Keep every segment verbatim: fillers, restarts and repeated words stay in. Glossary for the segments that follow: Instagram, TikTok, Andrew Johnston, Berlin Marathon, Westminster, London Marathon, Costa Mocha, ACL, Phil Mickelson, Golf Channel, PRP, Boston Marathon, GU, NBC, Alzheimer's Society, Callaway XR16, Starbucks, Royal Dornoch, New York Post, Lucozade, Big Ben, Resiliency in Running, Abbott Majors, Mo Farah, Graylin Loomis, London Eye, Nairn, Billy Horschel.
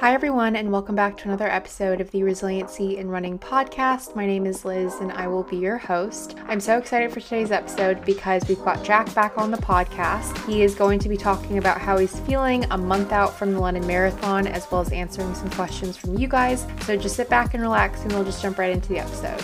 Hi everyone, and welcome back to another episode of the Resiliency in Running podcast. My name is Liz and I will be your host. I'm so excited for today's episode because we've got Jack back on the podcast. He is going to be talking about how he's feeling a month out from the London Marathon, as well as answering some questions from you guys. So just sit back and relax and we'll just jump right into the episode.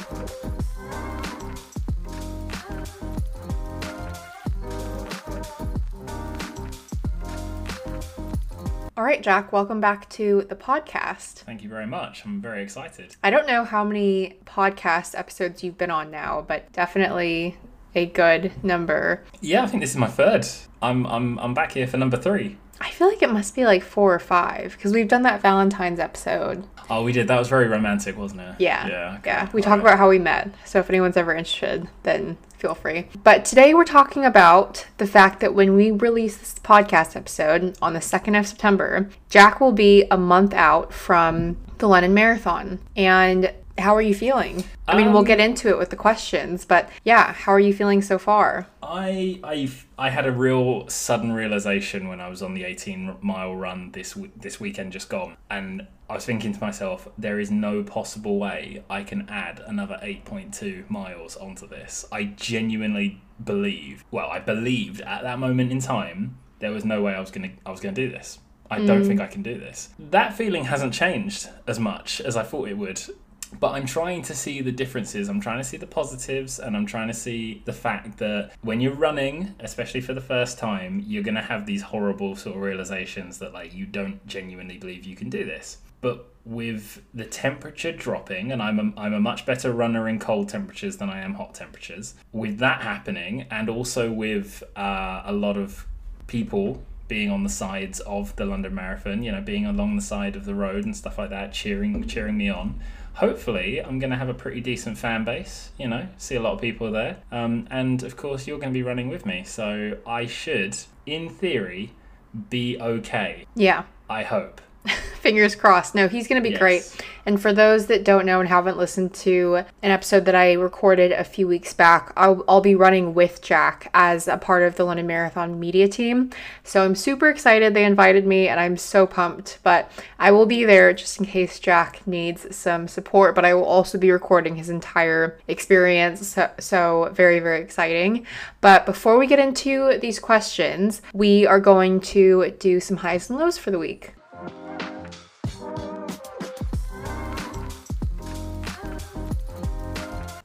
All right, Jack, welcome back to the podcast. Thank you very much. I'm very excited. I don't know how many podcast episodes you've been on now, but definitely a good number. Yeah, I think this is my third. I'm I'm I'm back here for number three. I feel like it must be like four or five because we've done that Valentine's episode. Oh, we did. That was very romantic, wasn't it? Yeah. Yeah. Okay. Yeah. We talk about how we met. So if anyone's ever interested, then feel free. But today we're talking about the fact that when we release this podcast episode on the second of September, Jack will be a month out from the London Marathon. And how are you feeling? I mean, um, we'll get into it with the questions, but yeah, how are you feeling so far? I I I had a real sudden realization when I was on the eighteen mile run this this weekend just gone, and I was thinking to myself, there is no possible way I can add another eight point two miles onto this. I genuinely believe, well, I believed at that moment in time, there was no way I was gonna I was gonna do this. I mm. don't think I can do this. That feeling hasn't changed as much as I thought it would. But I'm trying to see the differences. I'm trying to see the positives, and I'm trying to see the fact that when you're running, especially for the first time, you're going to have these horrible sort of realizations that, like, you don't genuinely believe you can do this. But with the temperature dropping, and I'm a, I'm a much better runner in cold temperatures than I am hot temperatures, with that happening, and also with uh, a lot of people being on the sides of the London Marathon, you know, being along the side of the road and stuff like that, cheering, cheering me on. Hopefully, I'm going to have a pretty decent fan base, you know, see a lot of people there. Um, and of course, you're going to be running with me. So I should, in theory, be okay. Yeah. I hope. Fingers crossed. No, he's going to be yes. great. And for those that don't know and haven't listened to an episode that I recorded a few weeks back, I'll, I'll be running with Jack as a part of the London Marathon media team. So I'm super excited they invited me and I'm so pumped, but I will be there just in case Jack needs some support, but I will also be recording his entire experience. So, so very, very exciting. But before we get into these questions, we are going to do some highs and lows for the week.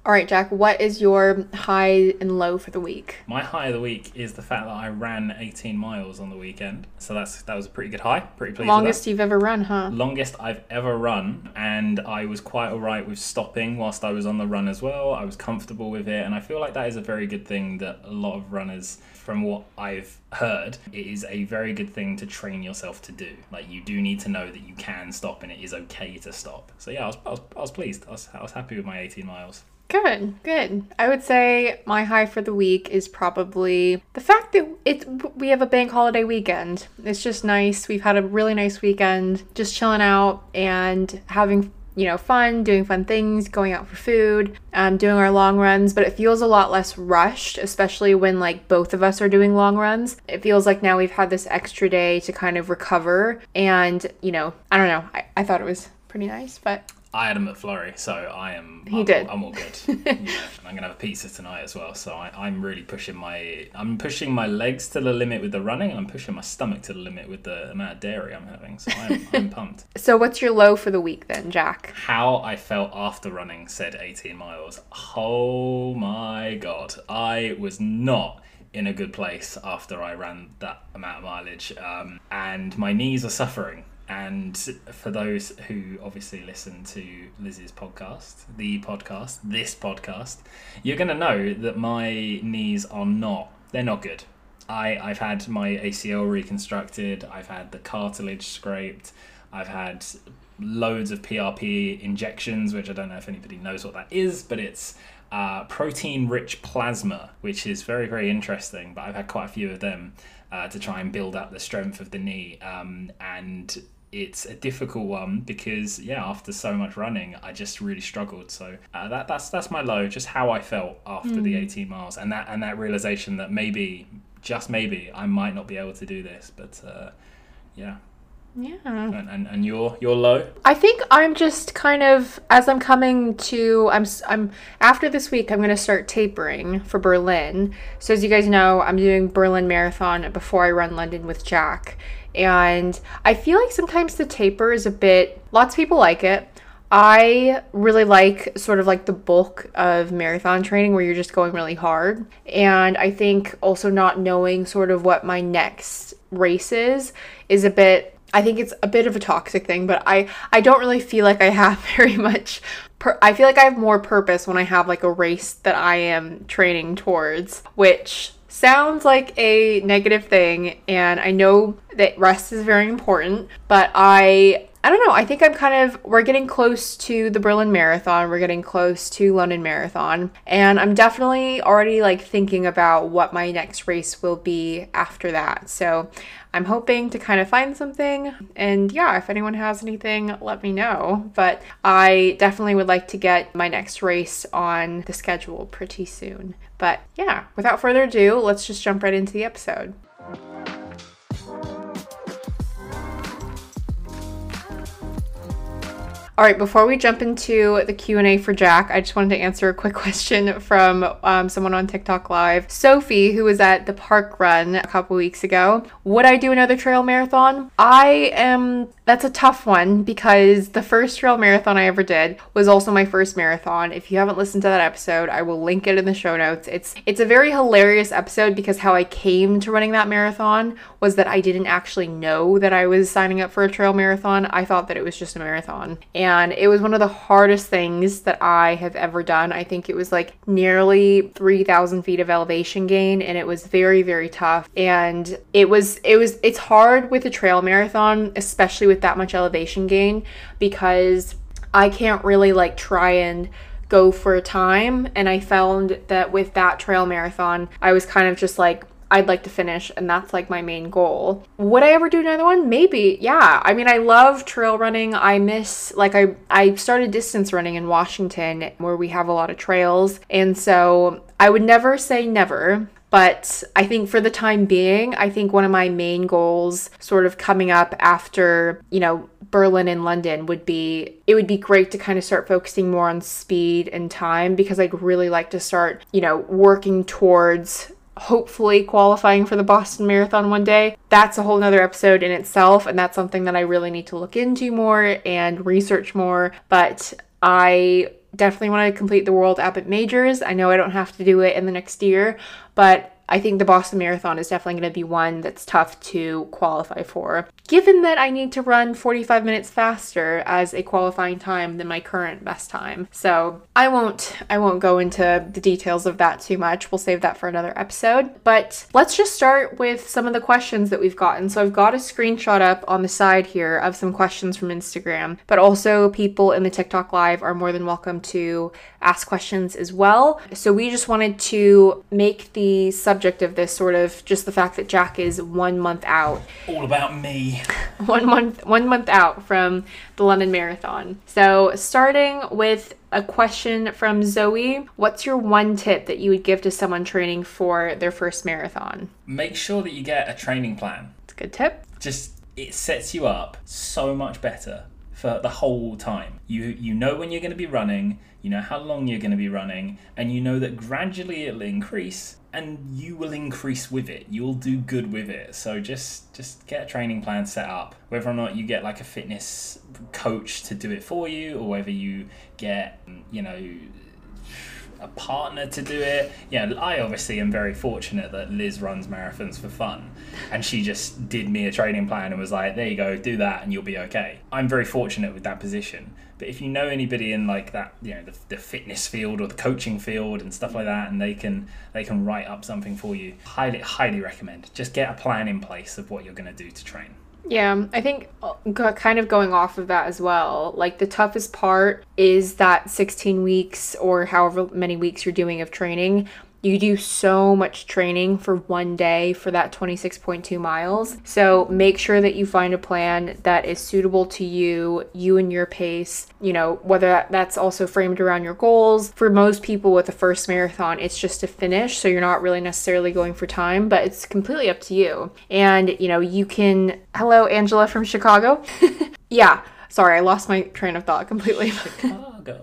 All right, Jack, what is your high and low for the week? My high of the week is the fact that I ran eighteen miles on the weekend. So that's that was a pretty good high. Pretty pleased with that. Longest you've ever run, huh? Longest I've ever run. And I was quite all right with stopping whilst I was on the run as well. I was comfortable with it. And I feel like that is a very good thing that a lot of runners, from what I've heard, it is a very good thing to train yourself to do. Like, you do need to know that you can stop and it is okay to stop. So yeah, I was, I was, I was pleased. I was, I was happy with my eighteen miles. Good, good. I would say my high for the week is probably the fact that it we have a bank holiday weekend. It's just nice. We've had a really nice weekend, just chilling out and having, you know, fun, doing fun things, going out for food, um, doing our long runs, but it feels a lot less rushed, especially when, like, both of us are doing long runs. It feels like now we've had this extra day to kind of recover and, you know, I don't know. I, I thought it was pretty nice, but... I had him at Flurry, so I am. He I'm, did. I'm all good. You know, and I'm gonna have a pizza tonight as well. So I, I'm really pushing my. I'm pushing my legs to the limit with the running, and I'm pushing my stomach to the limit with the amount of dairy I'm having. So I'm, I'm pumped. So what's your low for the week then, Jack? How I felt after running said eighteen miles. Oh my god, I was not in a good place after I ran that amount of mileage, um, and my knees are suffering. And for those who obviously listen to Liz's podcast, the podcast, this podcast, you're going to know that my knees are not, they're not good. I, I've had my A C L reconstructed. I've had the cartilage scraped. I've had loads of P R P injections, which I don't know if anybody knows what that is, but it's uh, protein-rich plasma, which is very, very interesting. But I've had quite a few of them uh, to try and build up the strength of the knee. Um, and... It's a difficult one because, yeah, after so much running, I just really struggled. So uh, that that's that's my low, just how I felt after mm. the eighteen miles, and that and that realization that maybe, just maybe, I might not be able to do this. But uh, yeah. Yeah. And, and and you're you're low. I think I'm just kind of as I'm coming to I'm I'm after this week I'm going to start tapering for Berlin. So as you guys know, I'm doing Berlin Marathon before I run London with Jack. And I feel like sometimes the taper is a bit, lots of people like it. I really like sort of like the bulk of marathon training where you're just going really hard. And I think also not knowing sort of what my next race is, is a bit, I think it's a bit of a toxic thing, but I, I don't really feel like I have very much, per- I feel like I have more purpose when I have like a race that I am training towards, which sounds like a negative thing. And I know that rest is very important, but I... I don't know. I think I'm kind of, we're getting close to the Berlin Marathon. We're getting close to London Marathon. And I'm definitely already like thinking about what my next race will be after that. So I'm hoping to kind of find something. And yeah, if anyone has anything, let me know. But I definitely would like to get my next race on the schedule pretty soon. But yeah, without further ado, let's just jump right into the episode. All right, before we jump into the Q and A for Jack, I just wanted to answer a quick question from um, someone on TikTok Live. Sophie, who was at the park run a couple weeks ago, would I do another trail marathon? I am, that's a tough one because the first trail marathon I ever did was also my first marathon. If you haven't listened to that episode, I will link it in the show notes. It's, it's a very hilarious episode because how I came to running that marathon was that I didn't actually know that I was signing up for a trail marathon. I thought that it was just a marathon. And And it was one of the hardest things that I have ever done. I think it was like nearly three thousand feet of elevation gain, and it was very, very tough. And it was, it was, it's hard with a trail marathon, especially with that much elevation gain, because I can't really like try and go for a time. And I found that with that trail marathon, I was kind of just like, I'd like to finish, and that's like my main goal. Would I ever do another one? Maybe. Yeah. I mean, I love trail running. I miss, like I, I started distance running in Washington where we have a lot of trails. And so I would never say never. But I think for the time being, I think one of my main goals sort of coming up after, you know, Berlin and London would be, it would be great to kind of start focusing more on speed and time, because I'd really like to start, you know, working towards hopefully qualifying for the Boston Marathon one day. That's a whole nother episode in itself, and that's something that I really need to look into more and research more. But I definitely want to complete the World Abbott Majors. I know I don't have to do it in the next year, but I think the Boston Marathon is definitely going to be one that's tough to qualify for, given that I need to run forty-five minutes faster as a qualifying time than my current best time. So I won't, I won't go into the details of that too much. We'll save that for another episode, but let's just start with some of the questions that we've gotten. So I've got a screenshot up on the side here of some questions from Instagram, but also people in the TikTok Live are more than welcome to ask questions as well. So we just wanted to make the subject Subject of this sort of just the fact that Jack is one month out. All about me. One month, one month out from the London Marathon. So starting with a question from Zoe, what's your one tip that you would give to someone training for their first marathon? Make sure that you get a training plan. It's a good tip. Just, it sets you up so much better for the whole time. You you know when you're going to be running, you know how long you're going to be running, and you know that gradually it'll increase, and you will increase with it. You'll do good with it. So just just get a training plan set up. Whether or not you get like a fitness coach to do it for you, or whether you get, you know, a partner to do it. Yeah, I obviously am very fortunate that Liz runs marathons for fun, and she just did me a training plan and was like, there you go, do that and you'll be okay. I'm very fortunate with that position. But if you know anybody in like that, you know, the, the fitness field or the coaching field and stuff like that, and they can they can write up something for you, highly highly recommend. Just get a plan in place of what you're going to do to train. Yeah, I think kind of going off of that as well, like the toughest part is that sixteen weeks or however many weeks you're doing of training. You do so much training for one day for that twenty-six point two miles. So make sure that you find a plan that is suitable to you, you and your pace, you know, whether that's also framed around your goals. For most people with the first marathon, it's just to finish. So you're not really necessarily going for time, but it's completely up to you. And, you know, you can, hello, Angela from Chicago. Yeah. Sorry, I lost my train of thought completely. Chicago.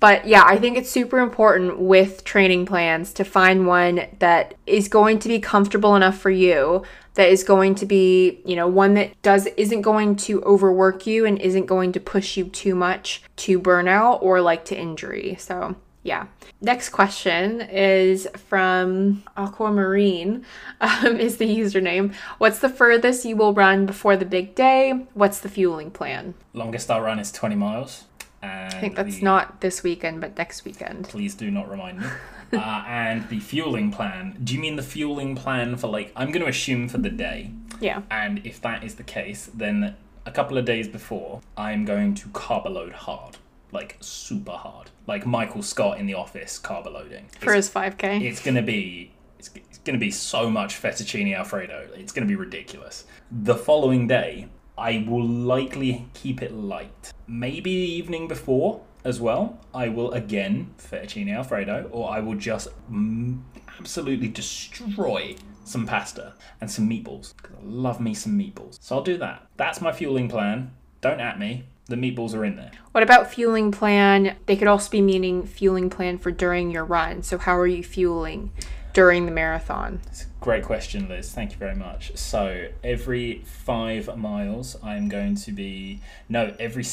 But yeah, I think it's super important with training plans to find one that is going to be comfortable enough for you, that is going to be, you know, one that does isn't going to overwork you and isn't going to push you too much to burnout or like to injury. So yeah. Next question is from Aquamarine, um, is the username. What's the furthest you will run before the big day? What's the fueling plan? Longest I'll run is twenty miles. And I think that's the, not this weekend, but next weekend. Please do not remind me. uh, and the fueling plan. Do you mean the fueling plan for, like, I'm going to assume for the day. Yeah. And if that is the case, then a couple of days before, I'm going to carb load hard. Like, super hard. Like Michael Scott in The Office carb loading. For his five K. It's going to be... It's, it's going to be so much fettuccine Alfredo. It's going to be ridiculous. The following day... I will likely keep it light. Maybe the evening before as well, I will again fettuccine Alfredo, or I will just m- absolutely destroy some pasta and some meatballs, because I love me some meatballs. So I'll do that. That's my fueling plan. Don't at me. The meatballs are in there. What about fueling plan? They could also be meaning fueling plan for during your run. So how are you fueling during the marathon? That's a great question, Liz. Thank you very much. So every five miles, I'm going to be... No, every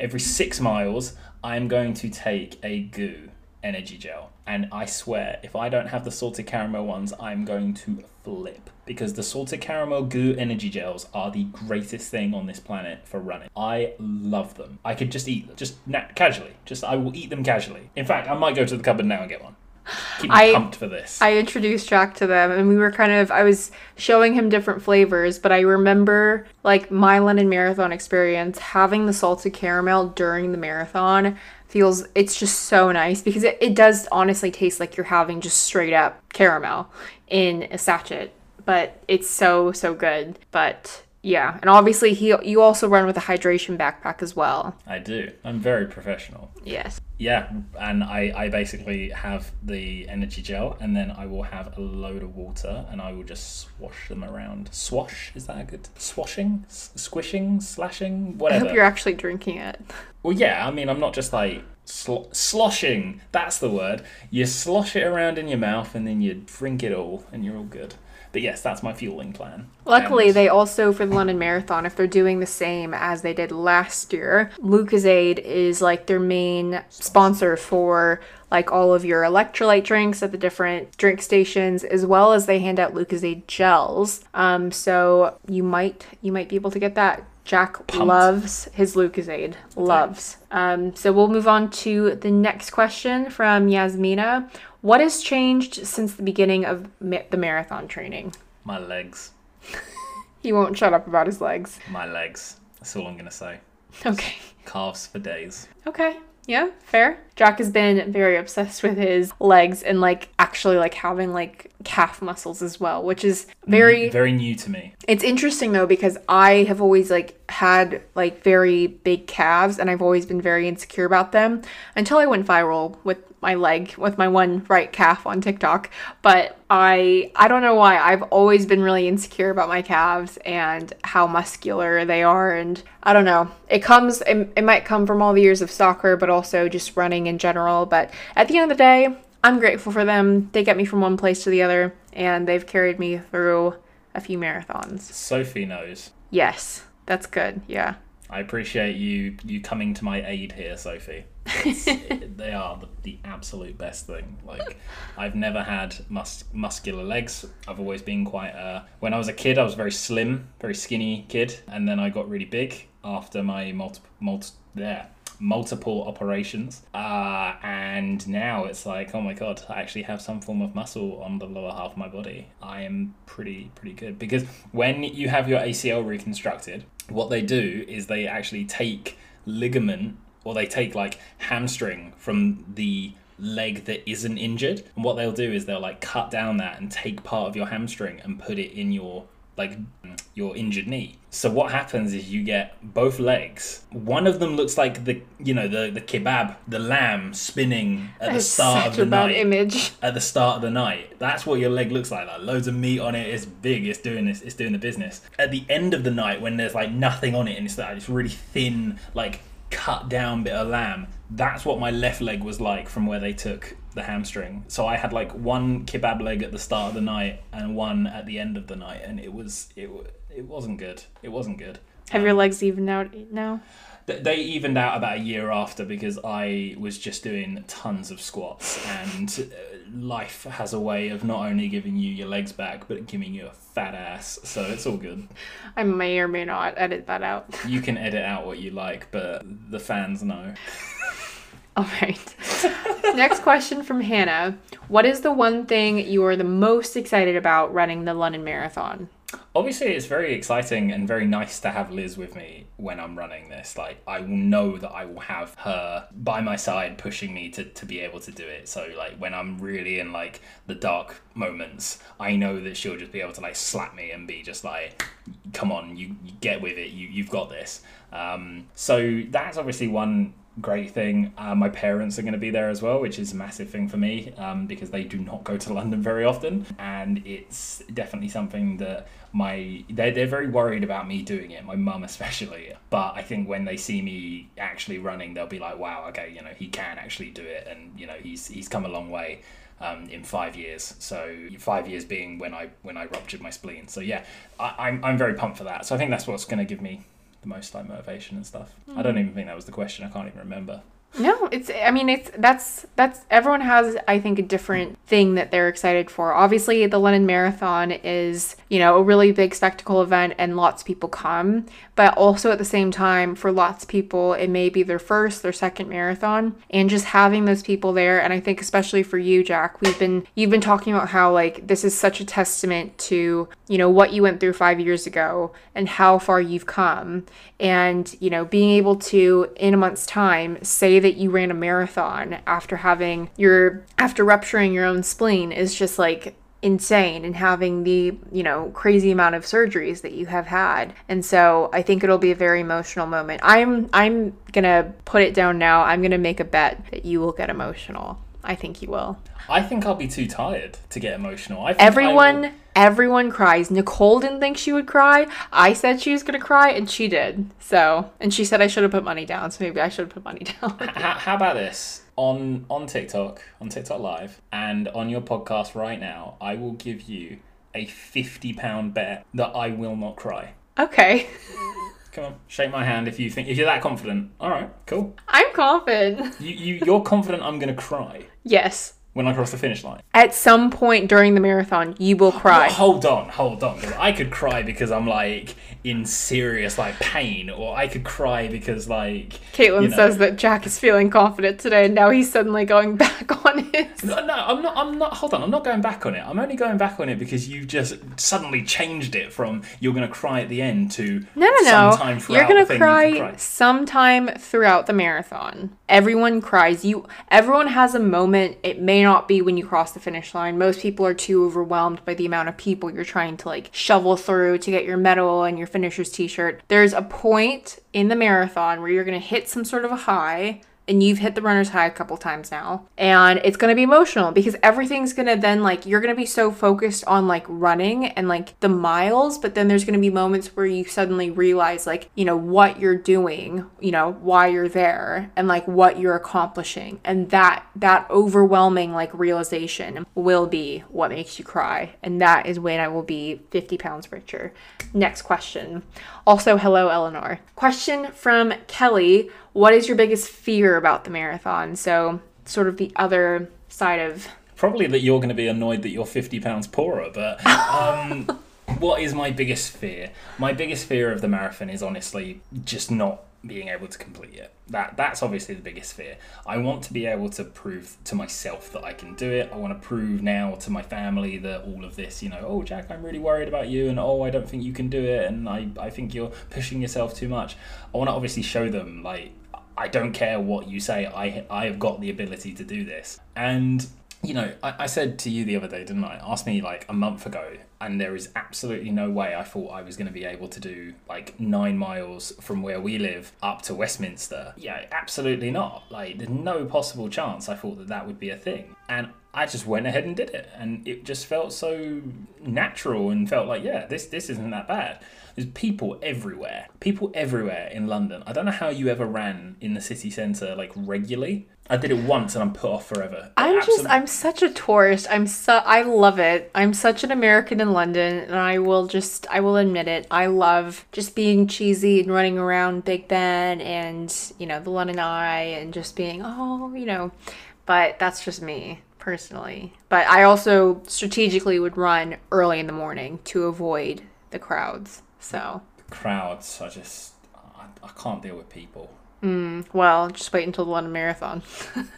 every six miles, I'm going to take a G U energy gel. And I swear, if I don't have the salted caramel ones, I'm going to flip. Because the salted caramel G U energy gels are the greatest thing on this planet for running. I love them. I could just eat them. Just na- casually. Just I will eat them casually. In fact, I might go to the cupboard now and get one. Keep me I, pumped for this. I introduced Jack to them, and we were kind of, I was showing him different flavors, but I remember, like, my London Marathon experience, having the salted caramel during the marathon feels, it's just so nice, because it, it does honestly taste like you're having just straight up caramel in a sachet, but it's so, so good. But yeah, and obviously he, you also run with a hydration backpack as well. I do. I'm very professional. Yes. Yeah, and I, I basically have the energy gel, and then I will have a load of water, and I will just swash them around. Swash? Is that a good... Swashing? S- squishing? Slashing? Whatever. I hope you're actually drinking it. Well, yeah, I mean, I'm not just like... Sl- sloshing! That's the word. You slosh it around in your mouth, and then you drink it all, and you're all good. But yes, that's my fueling plan. Luckily, and... they also, for the London Marathon, if they're doing the same as they did last year, Lucozade is like their main sponsor for like all of your electrolyte drinks at the different drink stations, as well as they hand out Lucozade gels. Um, so you might you might be able to get that. Jack Pumped. loves his Lucozade. Loves. Um, so we'll move on to the next question from Yasmina. What has changed since the beginning of ma- the marathon training? My legs. He won't shut up about his legs. My legs. That's all I'm going to say. Okay. Calves for days. Okay. Yeah, fair. Jack has been very obsessed with his legs and like actually like having like calf muscles as well, which is very... Mm, very new to me. It's interesting though, because I have always like had like very big calves and I've always been very insecure about them until I went viral with my leg, with my one right calf on TikTok. But I I don't know why, I've always been really insecure about my calves and how muscular they are, and I don't know, it comes it, it might come from all the years of soccer, but also just running in general. But at the end of the day, I'm grateful for them. They get me from one place to the other, and they've carried me through a few marathons. Sophie knows. Yes, that's good. Yeah, I appreciate you you coming to my aid here, Sophie. It, they are the, the absolute best thing. Like, I've never had mus- muscular legs. I've always been quite uh when I was a kid, I was very slim, very skinny kid, and then I got really big after my multiple multi there multiple operations, uh and now it's like, oh my god, I actually have some form of muscle on the lower half of my body. I am pretty pretty good, because when you have your A C L reconstructed, what they do is they actually take ligament, or they take like hamstring from the leg that isn't injured. And what they'll do is they'll like cut down that and take part of your hamstring and put it in your like your injured knee. So what happens is you get both legs. One of them looks like the, you know, the, the kebab, the lamb spinning at the start of the night. Such a bad image. At the start of the night. That's what your leg looks like. Like loads of meat on it. It's big. It's doing this. It's doing the business. At the end of the night, when there's like nothing on it and it's that it's really thin, like cut down bit of lamb. That's what my left leg was like from where they took the hamstring. So I had like one kebab leg at the start of the night and one at the end of the night, and it was it it wasn't good. It wasn't good. Have um, your legs evened out now? Th- they evened out about a year after because I was just doing tons of squats, and life has a way of not only giving you your legs back but giving you a fat ass, so it's all good. I may or may not edit that out. You can edit out what you like, but the fans know. All right. Next question from Hannah. What is the one thing you are the most excited about running the London Marathon? Obviously, it's very exciting and very nice to have Liz with me when I'm running this. Like, I will know that I will have her by my side pushing me to, to be able to do it. So, like, when I'm really in, like, the dark moments, I know that she'll just be able to, like, slap me and be just like, come on, you, you get with it. You, you've got this. Um, so that's obviously one great thing. Uh, my parents are going to be there as well, which is a massive thing for me um, because they do not go to London very often, and it's definitely something that my they're, they're very worried about me doing it, my mum especially, but I think when they see me actually running they'll be like, wow, okay, you know, he can actually do it, and you know, he's he's come a long way um, in five years, so five years being when I when I ruptured my spleen. So yeah, I, I'm, I'm very pumped for that. So I think that's what's going to give me the most like motivation and stuff. Mm. I don't even think that was the question. I can't even remember. No, it's, I mean, it's, that's, that's, everyone has, I think, a different thing that they're excited for. Obviously, the London Marathon is, you know, a really big spectacle event and lots of people come, but also at the same time, for lots of people, it may be their first, their second marathon, and just having those people there. And I think, especially for you, Jack, we've been, you've been talking about how, like, this is such a testament to, you know, what you went through five years ago and how far you've come. And, you know, being able to, in a month's time, say that you ran a marathon after having your after rupturing your own spleen is just like insane, and having the, you know, crazy amount of surgeries that you have had. And so I think it'll be a very emotional moment. I'm I'm gonna put it down now. I'm gonna make a bet that you will get emotional. I think you will. I think I'll be too tired to get emotional. I think everyone I will... everyone cries. Nicole didn't think she would cry. I said she was going to cry, and she did. So, and she said I should have put money down, so maybe I should have put money down. how, how about this? On on TikTok, on TikTok Live, and on your podcast right now, I will give you a fifty pound bet that I will not cry. Okay. Come on, shake my hand if you think if you're that confident. All right, cool. I'm confident. you, you you're confident I'm going to cry. Yes. When I cross the finish line. At some point during the marathon, you will cry. Hold on, hold on. I could cry because I'm like in serious like pain, or I could cry because like Caitlin you know, says that Jack is feeling confident today, and now he's suddenly going back on it. No, no, I'm not. I'm not. Hold on, I'm not going back on it. I'm only going back on it because you've just suddenly changed it from you're going to cry at the end to no, no, sometime no. You're going to cry, cry sometime throughout the marathon. Everyone cries. You. Everyone has a moment. It may not. not be when you cross the finish line. Most people are too overwhelmed by the amount of people you're trying to like shovel through to get your medal and your finisher's t-shirt. There's a point in the marathon where you're going to hit some sort of a high, and you've hit the runner's high a couple times now, and it's going to be emotional because everything's going to then like you're going to be so focused on like running and like the miles, but then there's going to be moments where you suddenly realize like, you know, what you're doing, you know, why you're there, and like what you're accomplishing, and that that overwhelming like realization will be what makes you cry, and that is when I will be fifty pounds richer. Next question. Also, hello Eleanor. Question from Kelly. What is your biggest fear about the marathon? So sort of the other side of... Probably that you're going to be annoyed that you're fifty pounds poorer, but um, what is my biggest fear? My biggest fear of the marathon is honestly just not being able to complete it. That That's obviously the biggest fear. I want to be able to prove to myself that I can do it. I want to prove now to my family that all of this, you know, oh, Jack, I'm really worried about you, and oh, I don't think you can do it, and I, I think you're pushing yourself too much. I want to obviously show them, like, I don't care what you say, I I have got the ability to do this. And, you know, I, I said to you the other day, didn't I? Asked me like a month ago, and there is absolutely no way I thought I was going to be able to do like nine miles from where we live up to Westminster. Yeah, absolutely not. Like, there's no possible chance I thought that that would be a thing. And I just went ahead and did it, and it just felt so natural and felt like, yeah, this this isn't that bad. There's people everywhere, people everywhere in London. I don't know how you ever ran in the city centre like regularly. I did it once and I'm put off forever. I'm Absolutely. just, I'm such a tourist. I'm so, I love it. I'm such an American in London, and I will just, I will admit it. I love just being cheesy and running around Big Ben and, you know, the London Eye and just being, oh, you know, but that's just me personally. But I also strategically would run early in the morning to avoid the crowds. So the crowds, I just, I, I can't deal with people. Mm, well, just wait until the London Marathon.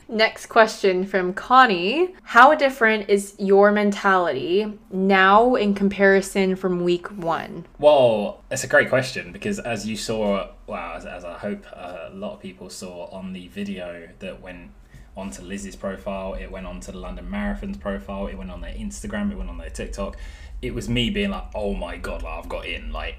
Next question from Connie. How different is your mentality now in comparison from week one? Well, it's a great question, because as you saw, well, as, as I hope a lot of people saw on the video that went onto Liz's profile, it went onto the London Marathon's profile, it went on their Instagram, it went on their TikTok. It was me being like, oh my God, like, I've got in, like,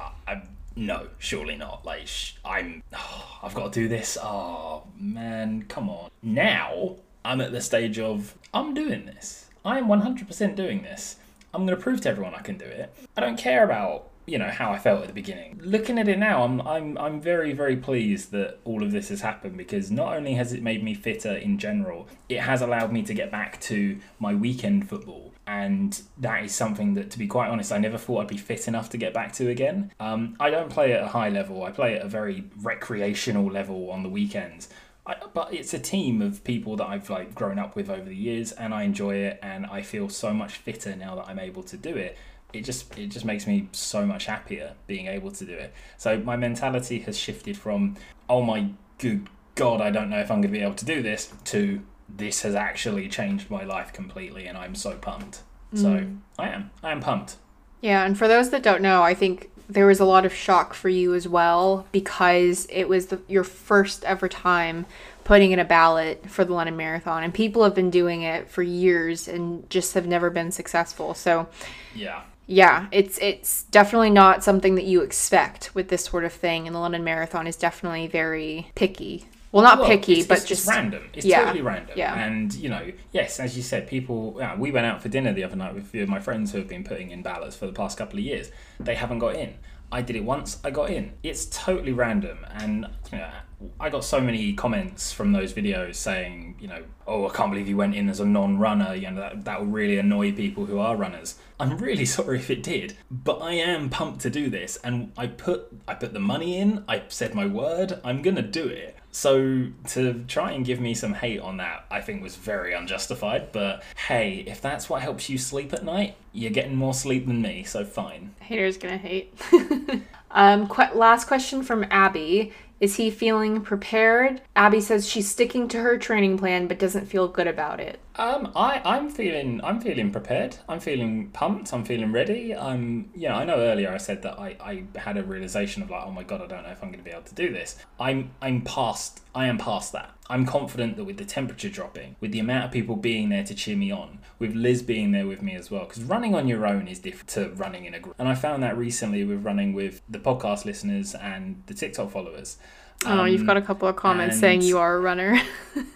I, I, no, surely not. Like, sh- I'm, oh, I've got to do this. Oh man, come on. Now I'm at the stage of, I'm doing this. I am one hundred percent doing this. I'm going to prove to everyone I can do it. I don't care about, you know, how I felt at the beginning. Looking at it now, I'm I'm I'm very, very pleased that all of this has happened, because not only has it made me fitter in general, it has allowed me to get back to my weekend football. And that is something that, to be quite honest, I never thought I'd be fit enough to get back to again. Um, I don't play at a high level. I play at a very recreational level on the weekends. I, but it's a team of people that I've like grown up with over the years, and I enjoy it, and I feel so much fitter now that I'm able to do it. It just it just makes me so much happier being able to do it. So my mentality has shifted from, oh my good God, I don't know if I'm going to be able to do this, to this has actually changed my life completely, and I'm so pumped. Mm. So I am. I am pumped. Yeah, and for those that don't know, I think there was a lot of shock for you as well, because it was the, your first ever time putting in a ballot for the London Marathon, and people have been doing it for years and just have never been successful. So yeah. Yeah, it's it's definitely not something that you expect with this sort of thing, and the London Marathon is definitely very picky. Well, not well, picky, it's, but it's just... It's random. It's yeah, totally random. Yeah. And, you know, yes, as you said, people... Yeah, we went out for dinner the other night with a few of my friends who have been putting in ballots for the past couple of years. They haven't got in. I did it once, I got in. It's totally random. And, you know, I got so many comments from those videos saying, you know, oh, I can't believe you went in as a non-runner. You know, that, that will really annoy people who are runners. I'm really sorry if it did, but I am pumped to do this. And I put I put the money in. I said my word. I'm going to do it. So to try and give me some hate on that, I think was very unjustified. But hey, if that's what helps you sleep at night, you're getting more sleep than me, so fine. Haters gonna hate. um, qu- last question from Abby. Is he feeling prepared? Abby says she's sticking to her training plan but doesn't feel good about it. Um, I, I'm feeling I'm feeling prepared. I'm feeling pumped. I'm feeling ready. I'm, you know, I know earlier I said that I, I had a realization of like, oh my God, I don't know if I'm going to be able to do this. I'm I'm past I am past that. I'm confident that with the temperature dropping, with the amount of people being there to cheer me on, with Liz being there with me as well, because running on your own is different to running in a group. And I found that recently with running with the podcast listeners and the TikTok followers. Um, oh, you've got a couple of comments saying you are a runner.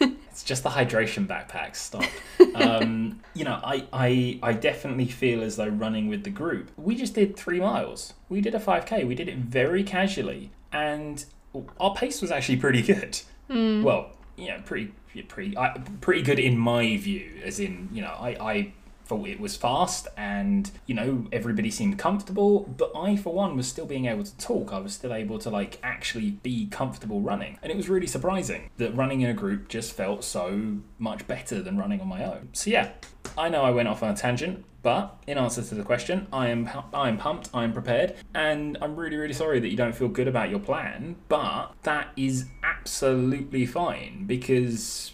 It's just the hydration backpacks. Stop. um, you know, I, I I definitely feel as though running with the group. We just did three miles. We did a five K. We did it very casually, and our pace was actually pretty good. Mm. Well, you know, pretty pretty uh, pretty good in my view. As in, you know, I. I thought it was fast, and you know, everybody seemed comfortable, but I for one was still being able to talk. I was still able to like actually be comfortable running, and it was really surprising that running in a group just felt so much better than running on my own. So yeah, I know I went off on a tangent, but in answer to the question, I am I am pumped, I am prepared, and I'm really, really sorry that you don't feel good about your plan, but that is absolutely fine, because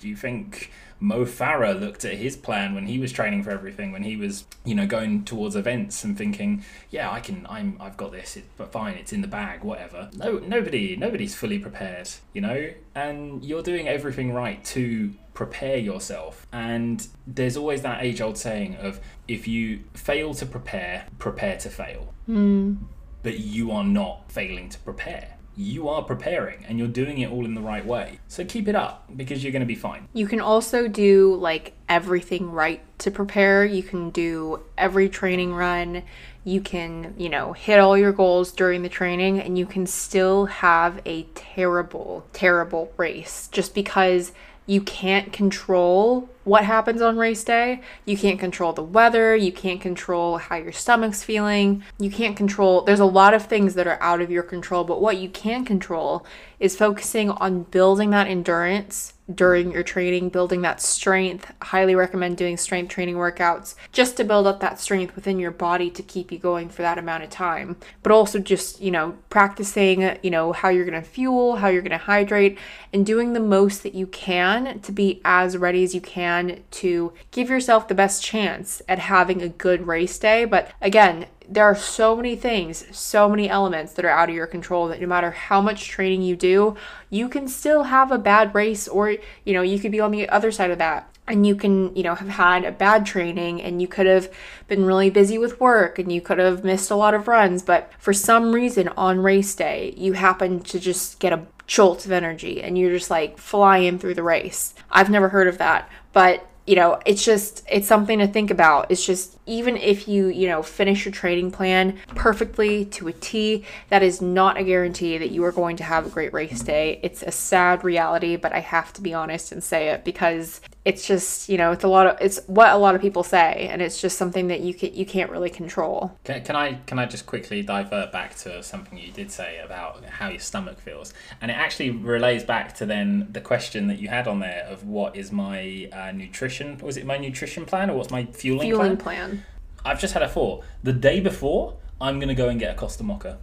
do you think Mo Farah looked at his plan when he was training for everything, when he was, you know, going towards events and thinking, yeah, I can, I'm, I've got this, it's fine, it's in the bag, whatever. No, nobody, nobody's fully prepared, you know, and you're doing everything right to prepare yourself. And there's always that age-old saying of, if you fail to prepare, prepare to fail. Mm. But you are not failing to prepare. You are preparing and you're doing it all in the right way. So keep it up because you're going to be fine. You can also do like everything right to prepare. You can do every training run. You can, you know, hit all your goals during the training and you can still have a terrible, terrible race just because you can't control what happens on race day. You can't control the weather. You can't control how your stomach's feeling. You can't control, there's a lot of things that are out of your control, but what you can control is focusing on building that endurance during your training, building that strength. Highly recommend doing strength training workouts just to build up that strength within your body to keep you going for that amount of time. But also just, you know, practicing, you know, how you're going to fuel, how you're going to hydrate, and doing the most that you can to be as ready as you can to give yourself the best chance at having a good race day. But again, there are so many things, so many elements that are out of your control that no matter how much training you do, you can still have a bad race, or, you know, you could be on the other side of that and you can, you know, have had a bad training and you could have been really busy with work and you could have missed a lot of runs. But for some reason on race day, you happen to just get a jolt of energy and you're just like flying through the race. I've never heard of that, but you know, it's just, it's something to think about. It's just, even if you, you know, finish your training plan perfectly to a T, that is not a guarantee that you are going to have a great race day. It's a sad reality, but I have to be honest and say it because it's just, you know, it's a lot of, it's what a lot of people say, and it's just something that you can, you can't really control. Can, can I, can I just quickly divert back to something you did say about how your stomach feels? And it actually relays back to then the question that you had on there of what is my uh, nutrition. Was it my nutrition plan or what's my fueling, fueling plan? plan? I've just had a thought. The day before, I'm going to go and get a Costa Mocha.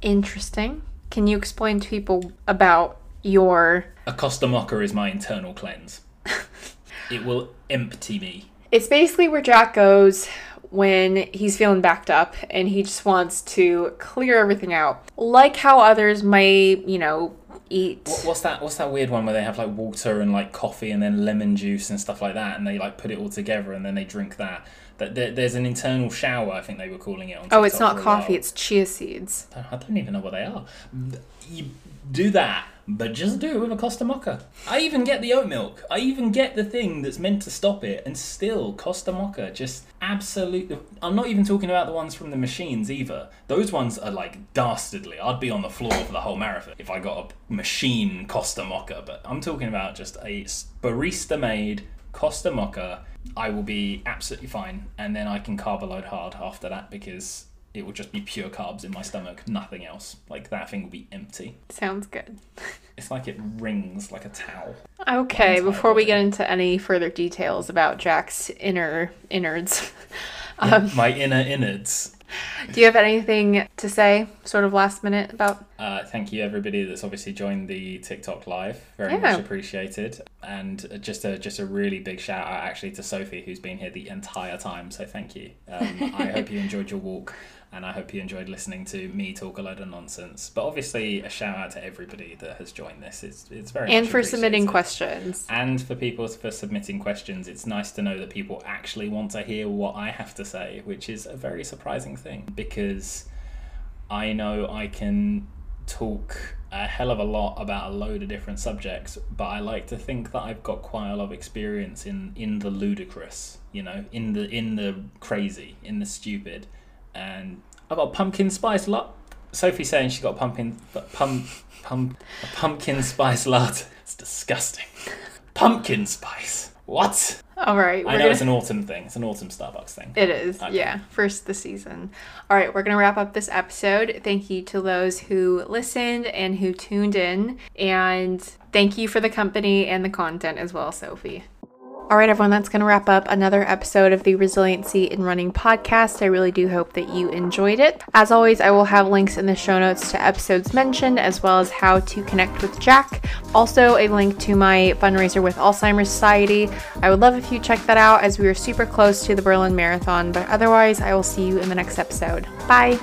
Interesting. Can you explain to people about your... A Costa Mocha is my internal cleanse. It will empty me. It's basically where Jack goes when he's feeling backed up and he just wants to clear everything out. Like how others may, you know... eat. What's that? What's that weird one where they have like water and like coffee and then lemon juice and stuff like that, and they like put it all together and then they drink that. That there, there's an internal shower, I think they were calling it. On TikTok. Oh, it's not coffee; it's chia seeds. I don't even know what they are. You do that, but just do it with a Costa Mocha. I even get the oat milk. I even get the thing that's meant to stop it, and still Costa Mocha just absolutely. I'm not even talking about the ones from the machines either. Those ones are like dastardly. I'd be on the floor for the whole marathon if I got a machine Costa Mocha. But I'm talking about just a barista-made Costa Mocha. I will be absolutely fine, and then I can carb a load hard after that because it will just be pure carbs in my stomach, nothing else. Like, that thing will be empty. Sounds good. It's like it rings like a towel. Okay, before we get into any further details about Jack's inner innards. um, my inner innards. Do you have anything to say, sort of last minute, about... Uh, thank you, everybody that's obviously joined the TikTok live. Very yeah. much appreciated. And just a just a really big shout out, actually, to Sophie, who's been here the entire time. So thank you. Um, I hope you enjoyed your walk. And I hope you enjoyed listening to me talk a load of nonsense. But obviously, a shout out to everybody that has joined this. It's it's very and much for submitting questions and for people for submitting questions. It's nice to know that people actually want to hear what I have to say, which is a very surprising thing because I know I can talk a hell of a lot about a load of different subjects, but I like to think that I've got quite a lot of experience in in the ludicrous, you know, in the in the crazy, in the stupid. And I got a pumpkin spice latte. Sophie's saying she got a pumpkin, pum, pum, a pumpkin spice latte. It's disgusting. Pumpkin spice. What? All right. I know gonna... it's an autumn thing. It's an autumn Starbucks thing. It is. Okay. Yeah. First the season. All right. We're going to wrap up this episode. Thank you to those who listened and who tuned in. And thank you for the company and the content as well, Sophie. All right, everyone, that's going to wrap up another episode of the Resiliency in Running podcast. I really do hope that you enjoyed it. As always, I will have links in the show notes to episodes mentioned, as well as how to connect with Jack. Also, a link to my fundraiser with Alzheimer's Society. I would love if you check that out, as we are super close to the Berlin Marathon. But otherwise, I will see you in the next episode. Bye.